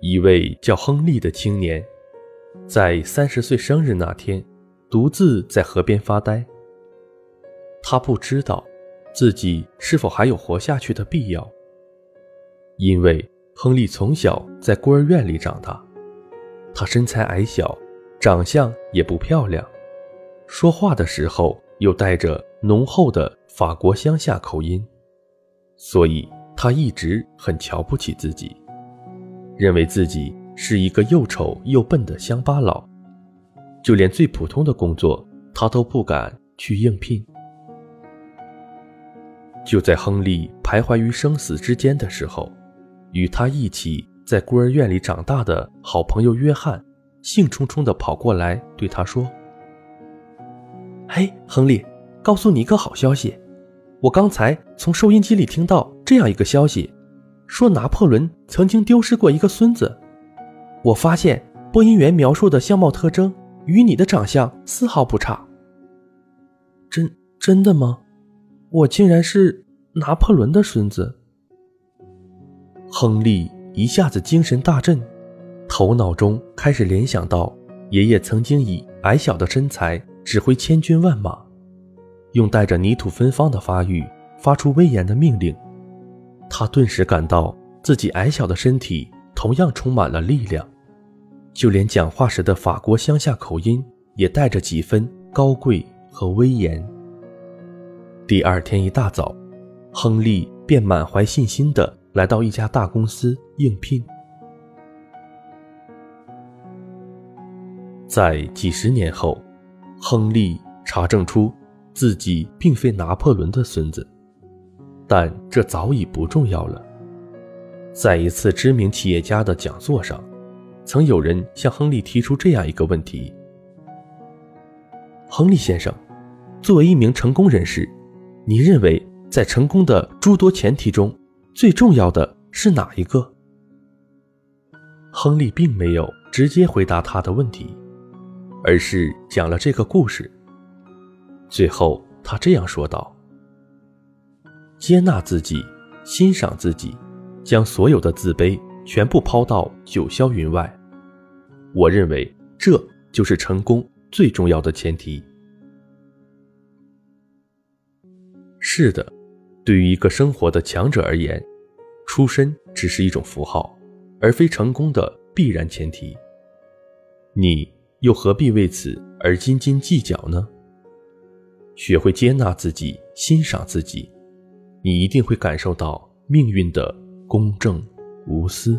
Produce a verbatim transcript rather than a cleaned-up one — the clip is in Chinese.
一位叫亨利的青年，在三十岁生日那天，独自在河边发呆。他不知道自己是否还有活下去的必要，因为亨利从小在孤儿院里长大，他身材矮小，长相也不漂亮，说话的时候又带着浓厚的法国乡下口音，所以他一直很瞧不起自己，认为自己是一个又丑又笨的乡巴佬，就连最普通的工作他都不敢去应聘。就在亨利徘徊于生死之间的时候，与他一起在孤儿院里长大的好朋友约翰兴冲冲地跑过来对他说：嘿，亨利，告诉你一个好消息，我刚才从收音机里听到这样一个消息，说拿破仑曾经丢失过一个孙子。我发现播音员描述的相貌特征与你的长相丝毫不差。真真的吗？我竟然是拿破仑的孙子。亨利一下子精神大振，头脑中开始联想到爷爷曾经以矮小的身材指挥千军万马，用带着泥土芬芳的发语发出威严的命令。他顿时感到自己矮小的身体同样充满了力量，就连讲话时的法国乡下口音也带着几分高贵和威严。第二天一大早，亨利便满怀信心地来到一家大公司应聘。在几十年后，亨利查证出自己并非拿破仑的孙子，但这早已不重要了。在一次知名企业家的讲座上，曾有人向亨利提出这样一个问题：亨利先生，作为一名成功人士，你认为在成功的诸多前提中，最重要的是哪一个？亨利并没有直接回答他的问题，而是讲了这个故事。最后，他这样说道：接纳自己，欣赏自己，将所有的自卑全部抛到九霄云外。我认为这就是成功最重要的前提。是的，对于一个生活的强者而言，出身只是一种符号，而非成功的必然前提。你又何必为此而斤斤计较呢？学会接纳自己，欣赏自己，你一定会感受到命运的公正无私。